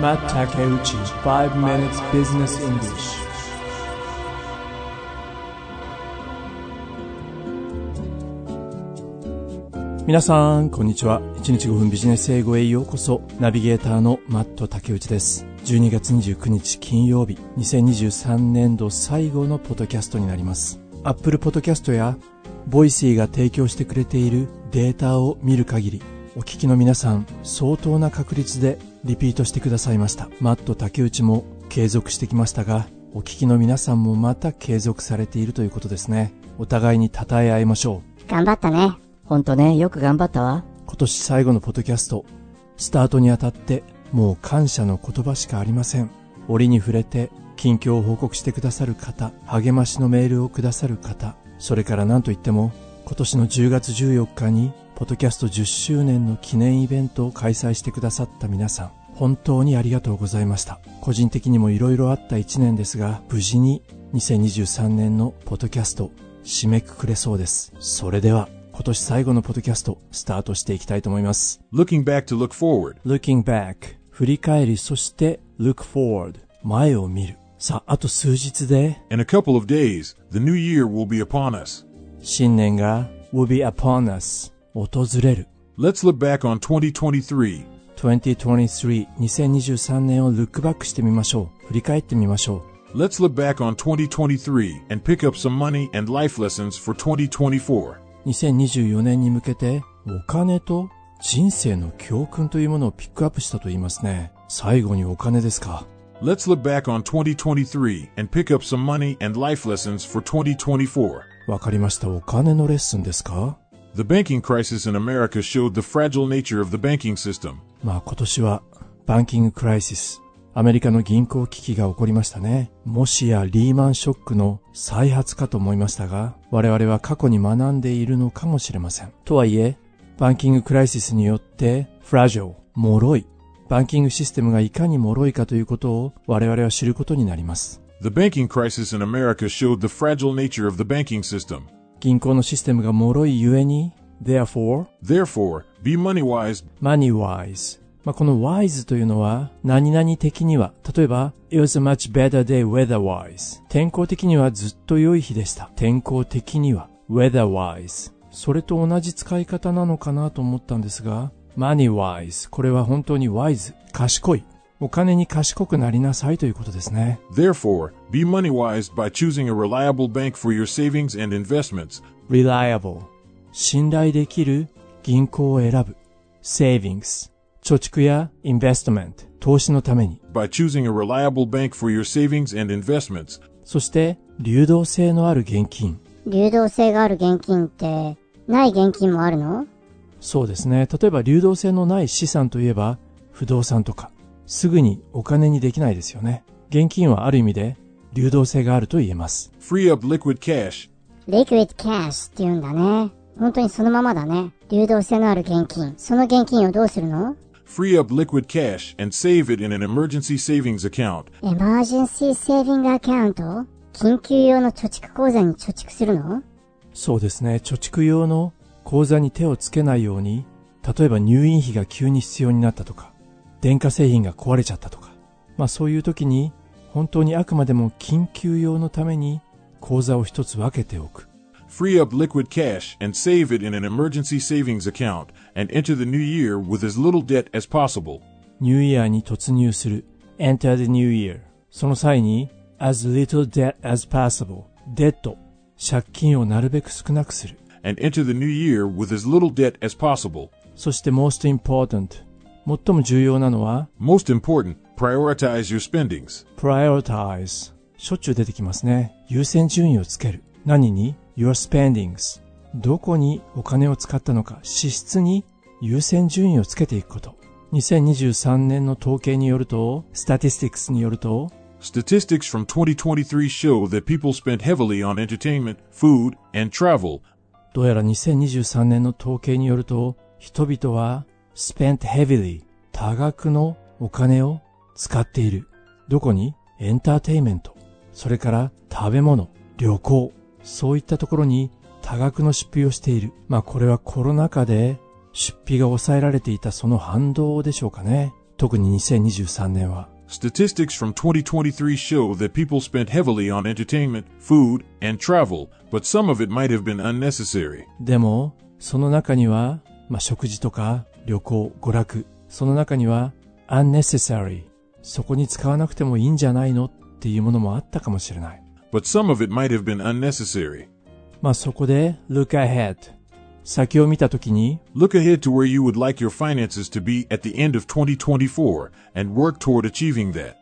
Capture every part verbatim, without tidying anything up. Matt Takeuchi's five Minutes Business English。 皆さんこんにちは。いちにちごふんビジネス英語へようこそ。ナビゲーターのマット竹内です。じゅうにがつにじゅうくにち金曜日、にせんにじゅうさんねんど最後のポッドキャストになります。 Apple Podcast や Voicey が提供してくれているデータを見る限り、お聞きの皆さん相当な確率でリピートしてくださいました。マット竹内も継続してきましたが、お聞きの皆さんもまた継続されているということですね。お互いに称え合いましょう。頑張ったね。ほんとね、よく頑張ったわ。今年最後のポッドキャスト、スタートにあたってもう感謝の言葉しかありません。折に触れて近況を報告してくださる方、励ましのメールをくださる方、それからなんといっても今年のじゅうがつじゅうよっかにポッドキャストじゅっしゅうねんの記念イベントを開催してくださった皆さん、本当にありがとうございました。個人的にもいろいろあったいちねんですが、無事ににせんにじゅうさんねんのポッドキャスト締めくくれそうです。それでは今年最後のポッドキャストスタートしていきたいと思います。 Looking back to look forward。 Looking back、 振り返り、そして look forward、 前を見る。さあ、あと数日で In a couple of days, the new year will be upon us。 新年が will be upon us、 訪れる。 Let's look back on にせんにじゅうさん。 にせんにじゅうさん、 にせんにじゅうさんねんを look back してみましょう。振り返ってみましょう。 Let's look back on にせんにじゅうさん and pick up some money and life lessons for にせんにじゅうよん。にせんにじゅうよねんに向けてお金と人生の教訓というものをピックアップしたと言いますね。最後にお金ですか。 Let's look back on にせんにじゅうさん and pick up some money and life lessons for にせんにじゅうよん。 わかりました。お金のレッスンですか。 The banking crisis in America showed the fragile nature of the banking system。 まあ今年はバンキングクライシス、アメリカの銀行危機が起こりましたね。もしやリーマンショックの再発かと思いましたが、我々は過去に学んでいるのかもしれません。とはいえ、バンキングクライシスによってフラジル、脆いバンキングシステムがいかに脆いかということを我々は知ることになります。 The banking crisis in America showed the fragile nature of the banking system。 銀行のシステムが脆いゆえに therefore therefore be money wise money wise。まあ、この wise というのは何々的には、例えば It was a much better day weather-wise。 天候的にはずっと良い日でした。天候的には weather-wise、 それと同じ使い方なのかなと思ったんですが、 money-wise、 これは本当に wise、 賢い、お金に賢くなりなさいということですね。 Therefore, be money-wise by choosing a reliable bank for your savings and investments。 reliable、 信頼できる銀行を選ぶ。 savings、貯蓄や investment、 投資のために。 By choosing a reliable bank for your savings and investments。 そして流動性のある現金。流動性がある現金ってない現金もあるの？そうですね。例えば流動性のない資産といえば不動産とか、すぐにお金にできないですよね。現金はある意味で流動性があると言えます。 Free up liquid cash。 liquid cash って言うんだね。本当にそのままだね。流動性のある現金、その現金をどうするの？Free up liquid cash and save it in an emergency savings account。 Emergency saving account？ 緊急用の貯蓄口座に貯蓄するの？そうですね。貯蓄用の口座に手をつけないように、例えば入院費が急に必要になったとか、電化製品が壊れちゃったとか、まあそういう時に本当にあくまでも緊急用のために口座を一つ分けておく。Free up liquid cash and save it in an emergency savings account and enter the new year with as little debt as possible。 ニューイヤーに突入する。 Enter the new year、 その際に as little debt as possible、 デッド、借金をなるべく少なくする。 and enter the new year with as little debt as possible。 そして most important、 最も重要なのは most important、 prioritize your spendings。 prioritize、 しょっちゅう出てきますね。優先順位をつける。何に？Your spendings、 どこにお金を使ったのか、支出に優先順位をつけていくこと。にせんにじゅうさんねんの統計によると、 Statistics によると、 Statistics from にせんにじゅうさん show that people spent heavily on entertainment, food, and travel。 どうやらにせんにじゅうさんねんの統計によると、人々は spent heavily、 多額のお金を使っている。どこに？エンターテイメント、それから食べ物、旅行、そういったところに多額の出費をしている。まあこれはコロナ禍で出費が抑えられていたその反動でしょうかね。特ににせんにじゅうさんねんは Statistics from twenty twenty-three show that people spent heavily on entertainment, food, and travel, but some of it might have been unnecessary. でもその中には、まあ、食事とか旅行、娯楽、その中には unnecessary、 そこに使わなくてもいいんじゃないのっていうものもあったかもしれない。But some of it might have been unnecessary. まあそこで look ahead、 先を見たときに Look ahead to where you would like your finances to be at the end of twenty twenty-four and work toward achieving that.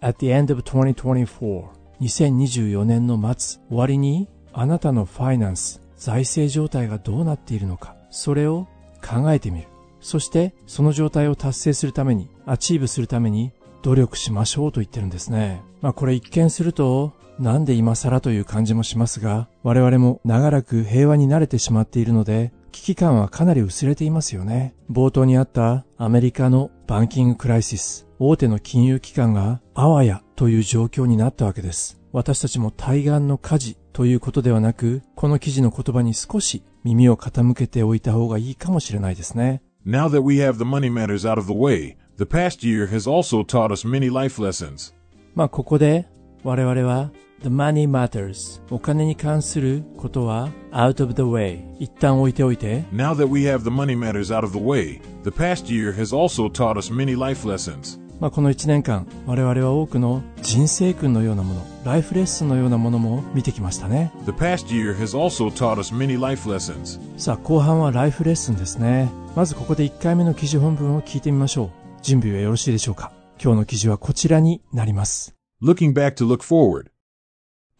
At the end of twenty twenty-four、 にせんにじゅうよねんの末、終わりにあなたのファイナンス、財政状態がどうなっているのか、それを考えてみる。そしてその状態を達成するために、アチーブするために努力しましょうと言ってるんですね。まあこれ一見するとなんで今更という感じもしますが、我々も長らく平和に慣れてしまっているので、危機感はかなり薄れていますよね。冒頭にあったアメリカのバンキングクライシス、大手の金融機関があわやという状況になったわけです。私たちも対岸の火事ということではなく、この記事の言葉に少し耳を傾けておいた方がいいかもしれないですね。Now that we have the money matters out of the way, the past year has also taught us many life lessons. まあここで我々は The money matters、 お金に関することは out of the way、 一旦置いておいて、 Now that we have the money matters out of the way, the past year has also taught us many life lessons。 まあこのいちねんかん、我々は多くの人生訓のようなもの、ライフレッスンのようなものも見てきましたね。 The past year has also taught us many life lessons。 さあ後半はライフレッスンですね。まずここでいっかいめの記事本文を聞いてみましょう。準備はよろしいでしょうか。今日の記事はこちらになります。Looking back to look forward.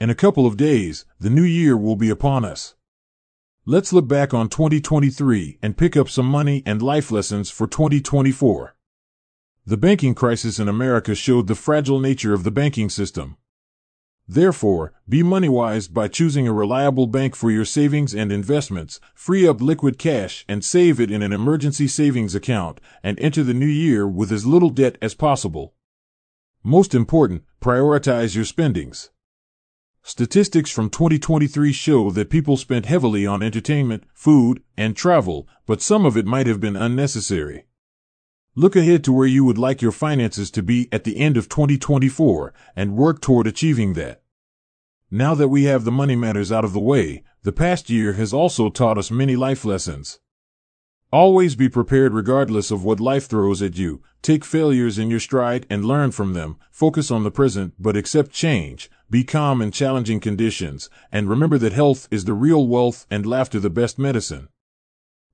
In a couple of days, the new year will be upon us. Let's look back on twenty twenty-three and pick up some money and life lessons for twenty twenty-four. The banking crisis in America showed the fragile nature of the banking system. Therefore, be money-wise by choosing a reliable bank for your savings and investments, free up liquid cash and save it in an emergency savings account, and enter the new year with as little debt as possible.Most important, prioritize your spendings. Statistics from twenty twenty-three show that people spent heavily on entertainment, food, and travel, but some of it might have been unnecessary. Look ahead to where you would like your finances to be at the end of twenty twenty-four and work toward achieving that. Now that we have the money matters out of the way, the past year has also taught us many life lessons. Always be prepared regardless of what life throws at you. Take failures in your stride and learn from them. Focus on the present but accept change. Be calm in challenging conditions. And remember that health is the real wealth and laughter the best medicine.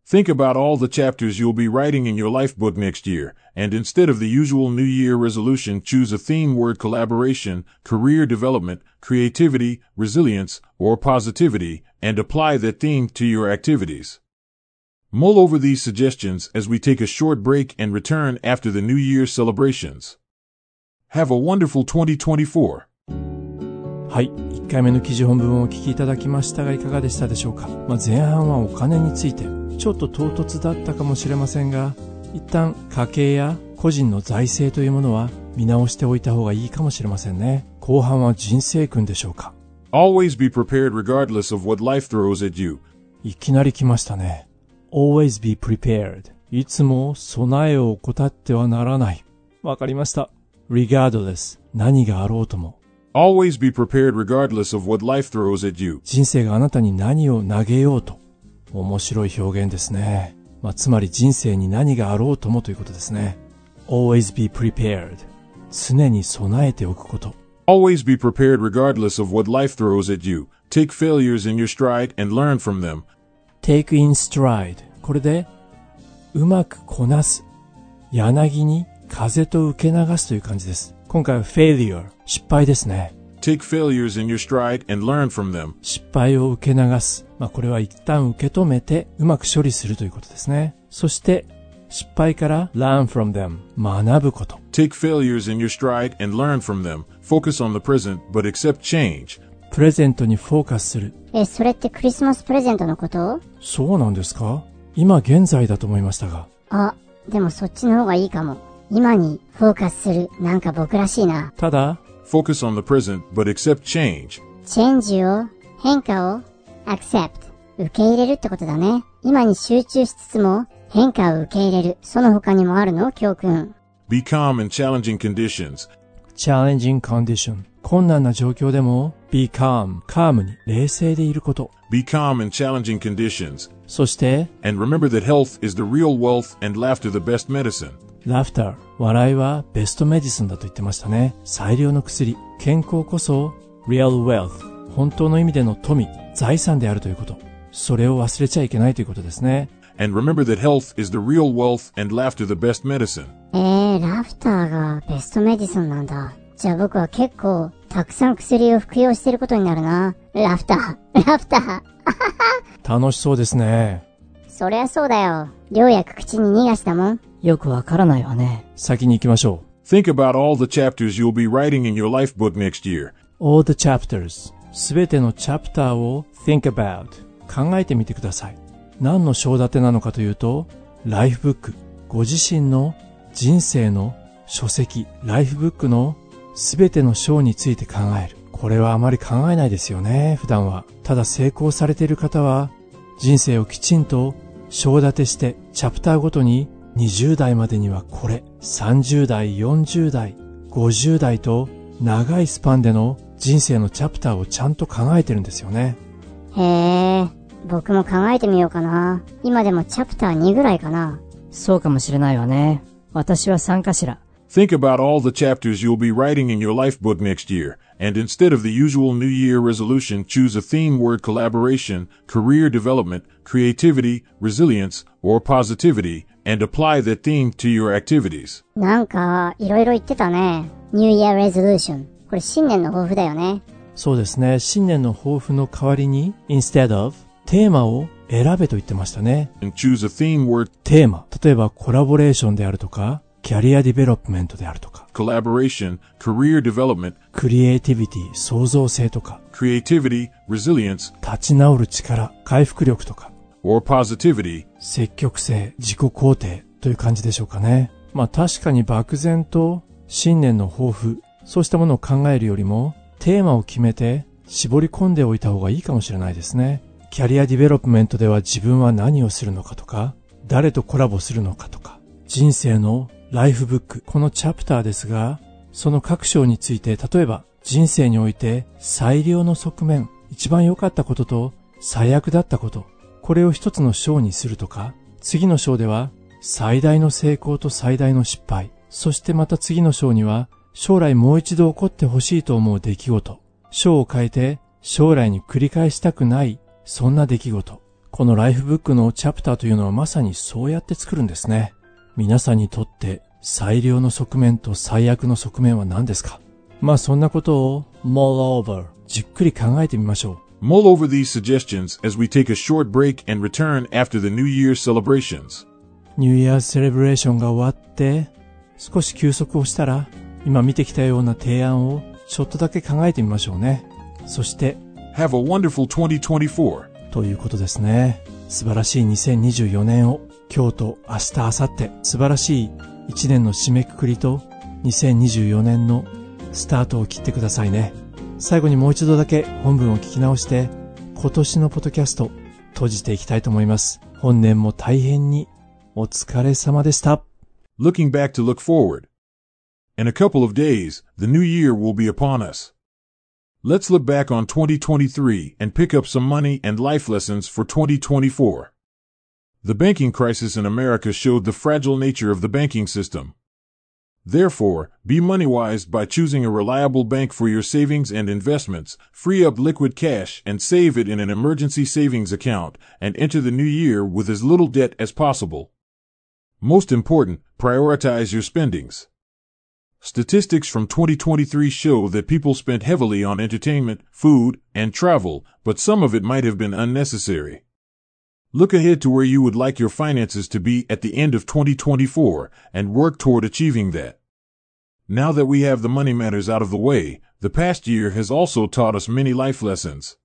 Think about all the chapters you'll be writing in your life book next year. And instead of the usual New Year resolution, choose a theme word: collaboration, career development, creativity, resilience, or positivity, and apply that theme to your activities.Mull over these suggestions as we take a short break and return after the New Year's celebrations. Have a wonderful トゥエンティートゥエンティーフォー. はい、いっかいめの記事本文をお聞きいただきましたが、いかがでしたでしょうか。まあ、前半はお金についてちょっと唐突だったかもしれませんが、一旦家計や個人の財政というものは見直しておいた方がいいかもしれませんね。後半は人生訓でしょうか。 Always be prepared regardless of what life throws at you. いきなり来ましたね。Always be prepared. いつも備えを怠ってはならない。わかりました。Regardless. 何があろうとも。Always be prepared regardless of what life throws at you. 人生があなたに何を投げようと。面白い表現ですね。まあ、つまり人生に何があろうともということですね。Always be prepared. 常に備えておくこと。Always be prepared regardless of what life throws at you. Take failures in your stride and learn from them.Take in stride、 これでうまくこなす、柳に風と受け流すという感じです。今回は failure、 失敗ですね。 Take failures in your stride and learn from them。 失敗を受け流す、まあ、これは一旦受け止めてうまく処理するということですね。そして失敗から learn from them、 学ぶこと。 Take failures in your stride and learn from them. Focus on the present but accept change。 プレゼントにフォーカスする。え、それってクリスマスプレゼントのこと？そうなんですか？今現在だと思いましたが。あ、でもそっちの方がいいかも。今にフォーカスする、なんか僕らしいな。ただ Focus on the present but accept change。 チェンジを、変化を accept、 受け入れるってことだね。今に集中しつつも変化を受け入れる。その他にもあるの、教訓。Be calm in challenging conditions. Challenging condition. 困難な状況でも be calm. カームに冷静でいること。Be calm in challenging conditions. そして And remember that health is the real wealth and laughter the best medicine.Laughter 笑いはベストメディスンだと言ってましたね。最良の薬。健康こそ real wealth 本当の意味での富、財産であるということ。それを忘れちゃいけないということですね。And remember that health is the real wealth and laughter the best medicine。えー、ラフターがベストメディスンなんだ。じゃあ僕は結構たくさん薬を服用していることになるな。ラフター、ラフター。楽しそうですね。そりゃそうだよ。良薬口に逃がしたもん。よくわからないわね。先に行きましょう。Think about all the chapters you'll be writing in your life book next year. All the chapters. すべてのチャプターを think about 考えてみてください。何の章立てなのかというと、ライフブック。ご自身の人生の書籍、ライフブックのすべての章について考える。これはあまり考えないですよね、普段は。ただ成功されている方は、人生をきちんと章立てして、チャプターごとににじゅう代までにはこれ、さんじゅう代、よんじゅう代、ごじゅう代と長いスパンでの人生のチャプターをちゃんと考えてるんですよね。へえ、僕も考えてみようかな。今でもチャプターにぐらいかな。そうかもしれないわね。私はさんかしら。Think about all the chapters you'll be writing in your life book next year, and instead of the usual New Year resolution, choose a theme word collaboration, career development, creativity, resilience, or positivity, and apply that theme to your activities. なんかいろいろ言ってたね。New Year resolution。これ新年の抱負だよね。そうですね。新年の抱負の代わりに instead of テーマを選べと言ってましたね。And choose a theme word テーマ。例えばコラボレーションであるとか。キャリアディベロップメントであるとか Collaboration, Career Development クリエイティビティ、創造性とか Creativity, Resilience 立ち直る力、回復力とか Or Positivity 積極性、自己肯定という感じでしょうかね。まあ確かに漠然と新年の抱負、そうしたものを考えるよりもテーマを決めて絞り込んでおいた方がいいかもしれないですね。キャリアディベロップメントでは自分は何をするのかとか、誰とコラボするのかとか、人生のライフブック、このチャプターですが、その各章について、例えば人生において最良の側面、一番良かったことと最悪だったこと、これを一つの章にするとか、次の章では最大の成功と最大の失敗、そしてまた次の章には将来もう一度起こってほしいと思う出来事、章を変えて将来に繰り返したくない、そんな出来事。このライフブックのチャプターというのはまさにそうやって作るんですね。皆さんにとって最良の側面と最悪の側面は何ですか？まあそんなことを mull over じっくり考えてみましょう。 mull over these suggestions as we take a short break and return after the New Year celebrations. New Year celebration が終わって少し休息をしたら、今見てきたような提案をちょっとだけ考えてみましょうね。そして、Have a wonderful にせんにじゅうよん ということですね。素晴らしいにせんにじゅうよねんを。今日と明日、明後日、素晴らしい一年の締めくくりとにせんにじゅうよねんのスタートを切ってくださいね。最後にもう一度だけ本文を聞き直して、今年のポッドキャスト閉じていきたいと思います。本年も大変にお疲れ様でした。Looking back to look forward. In a couple of days, the new year will be upon us. Let's look back on twenty twenty-three and pick up some money and life lessons for twenty twenty-four.The banking crisis in America showed the fragile nature of the banking system. Therefore, be money-wise by choosing a reliable bank for your savings and investments, free up liquid cash and save it in an emergency savings account, and enter the new year with as little debt as possible. Most important, prioritize your spendings. Statistics from twenty twenty-three show that people spent heavily on entertainment, food, and travel, but some of it might have been unnecessary.Look ahead to where you would like your finances to be at the end of twenty twenty-four and work toward achieving that. Now that we have the money matters out of the way, the past year has also taught us many life lessons.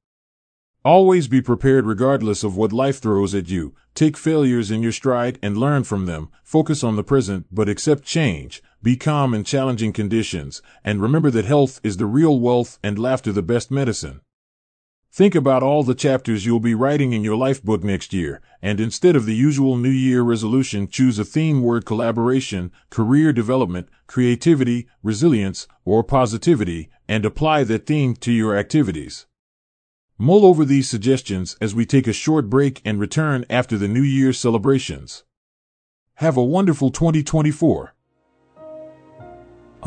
Always be prepared regardless of what life throws at you. Take failures in your stride and learn from them. Focus on the present but accept change. Be calm in challenging conditions, and remember that health is the real wealth and laughter the best medicine. Think about all the chapters you'll be writing in your life book next year, and instead of the usual New Year resolution, choose a theme word: collaboration, career development, creativity, resilience, or positivity, and apply that theme to your activities. Mull over these suggestions as we take a short break and return after the New Year celebrations. Have a wonderful twenty twenty-four.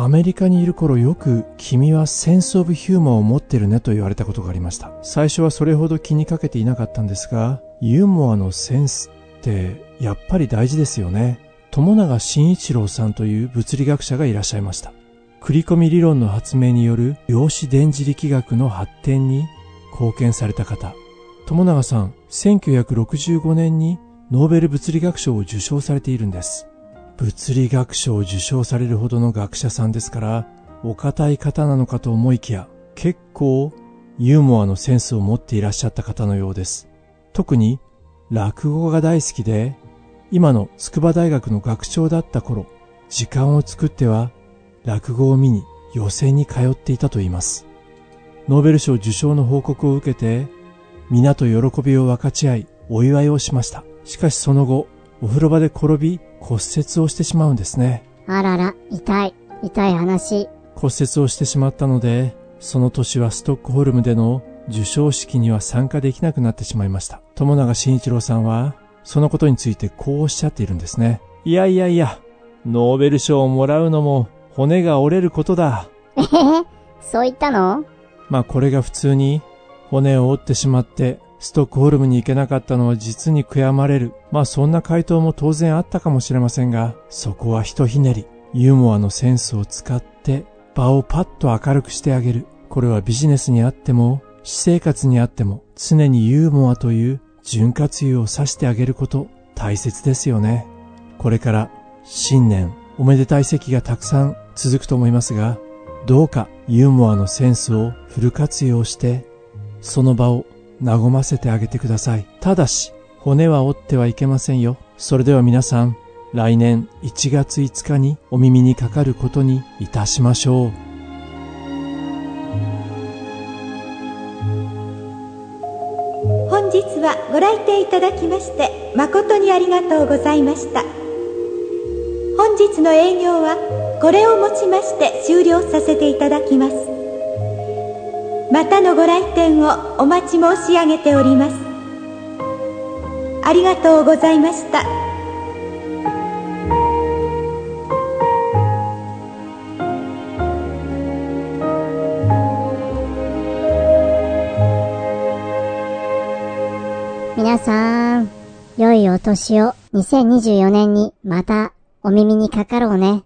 アメリカにいる頃、よく君はセンスオブヒューモアを持ってるねと言われたことがありました。最初はそれほど気にかけていなかったんですが、ユーモアのセンスってやっぱり大事ですよね。友永慎一郎さんという物理学者がいらっしゃいました。繰り込み理論の発明による量子電磁力学の発展に貢献された方。友永さん、せんきゅうひゃくろくじゅうごねんにノーベル物理学賞を受賞されているんです。物理学賞を受賞されるほどの学者さんですから、お堅い方なのかと思いきや、結構ユーモアのセンスを持っていらっしゃった方のようです。特に落語が大好きで、今の筑波大学の学長だった頃、時間を作っては落語を見に寄席に通っていたといいます。ノーベル賞受賞の報告を受けて、皆と喜びを分かち合い、お祝いをしました。しかしその後、お風呂場で転び、骨折をしてしまうんですね。あらら、痛い、痛い話。骨折をしてしまったので、その年はストックホルムでの受賞式には参加できなくなってしまいました。友永慎一郎さんは、そのことについてこうおっしゃっているんですね。いやいやいや、ノーベル賞をもらうのも骨が折れることだ。えへへ、そう言ったの？まあこれが普通に骨を折ってしまって、ストックホルムに行けなかったのは実に悔やまれる。まあそんな回答も当然あったかもしれませんが、そこはひとひねり、ユーモアのセンスを使って場をパッと明るくしてあげる。これはビジネスにあっても、私生活にあっても、常にユーモアという潤滑油をさしてあげること、大切ですよね。これから新年、おめでたい席がたくさん続くと思いますが、どうかユーモアのセンスをフル活用して、その場を和ませてあげてください。ただし、骨は折ってはいけませんよ。それでは皆さん、来年いちがついつかにお耳にかかることにいたしましょう。本日はご来店いただきまして、誠にありがとうございました。本日の営業は、これをもちまして終了させていただきます。またのご来店をお待ち申し上げております。ありがとうございました。皆さん、良いお年を。にせんにじゅうよねんにまたお耳にかかろうね。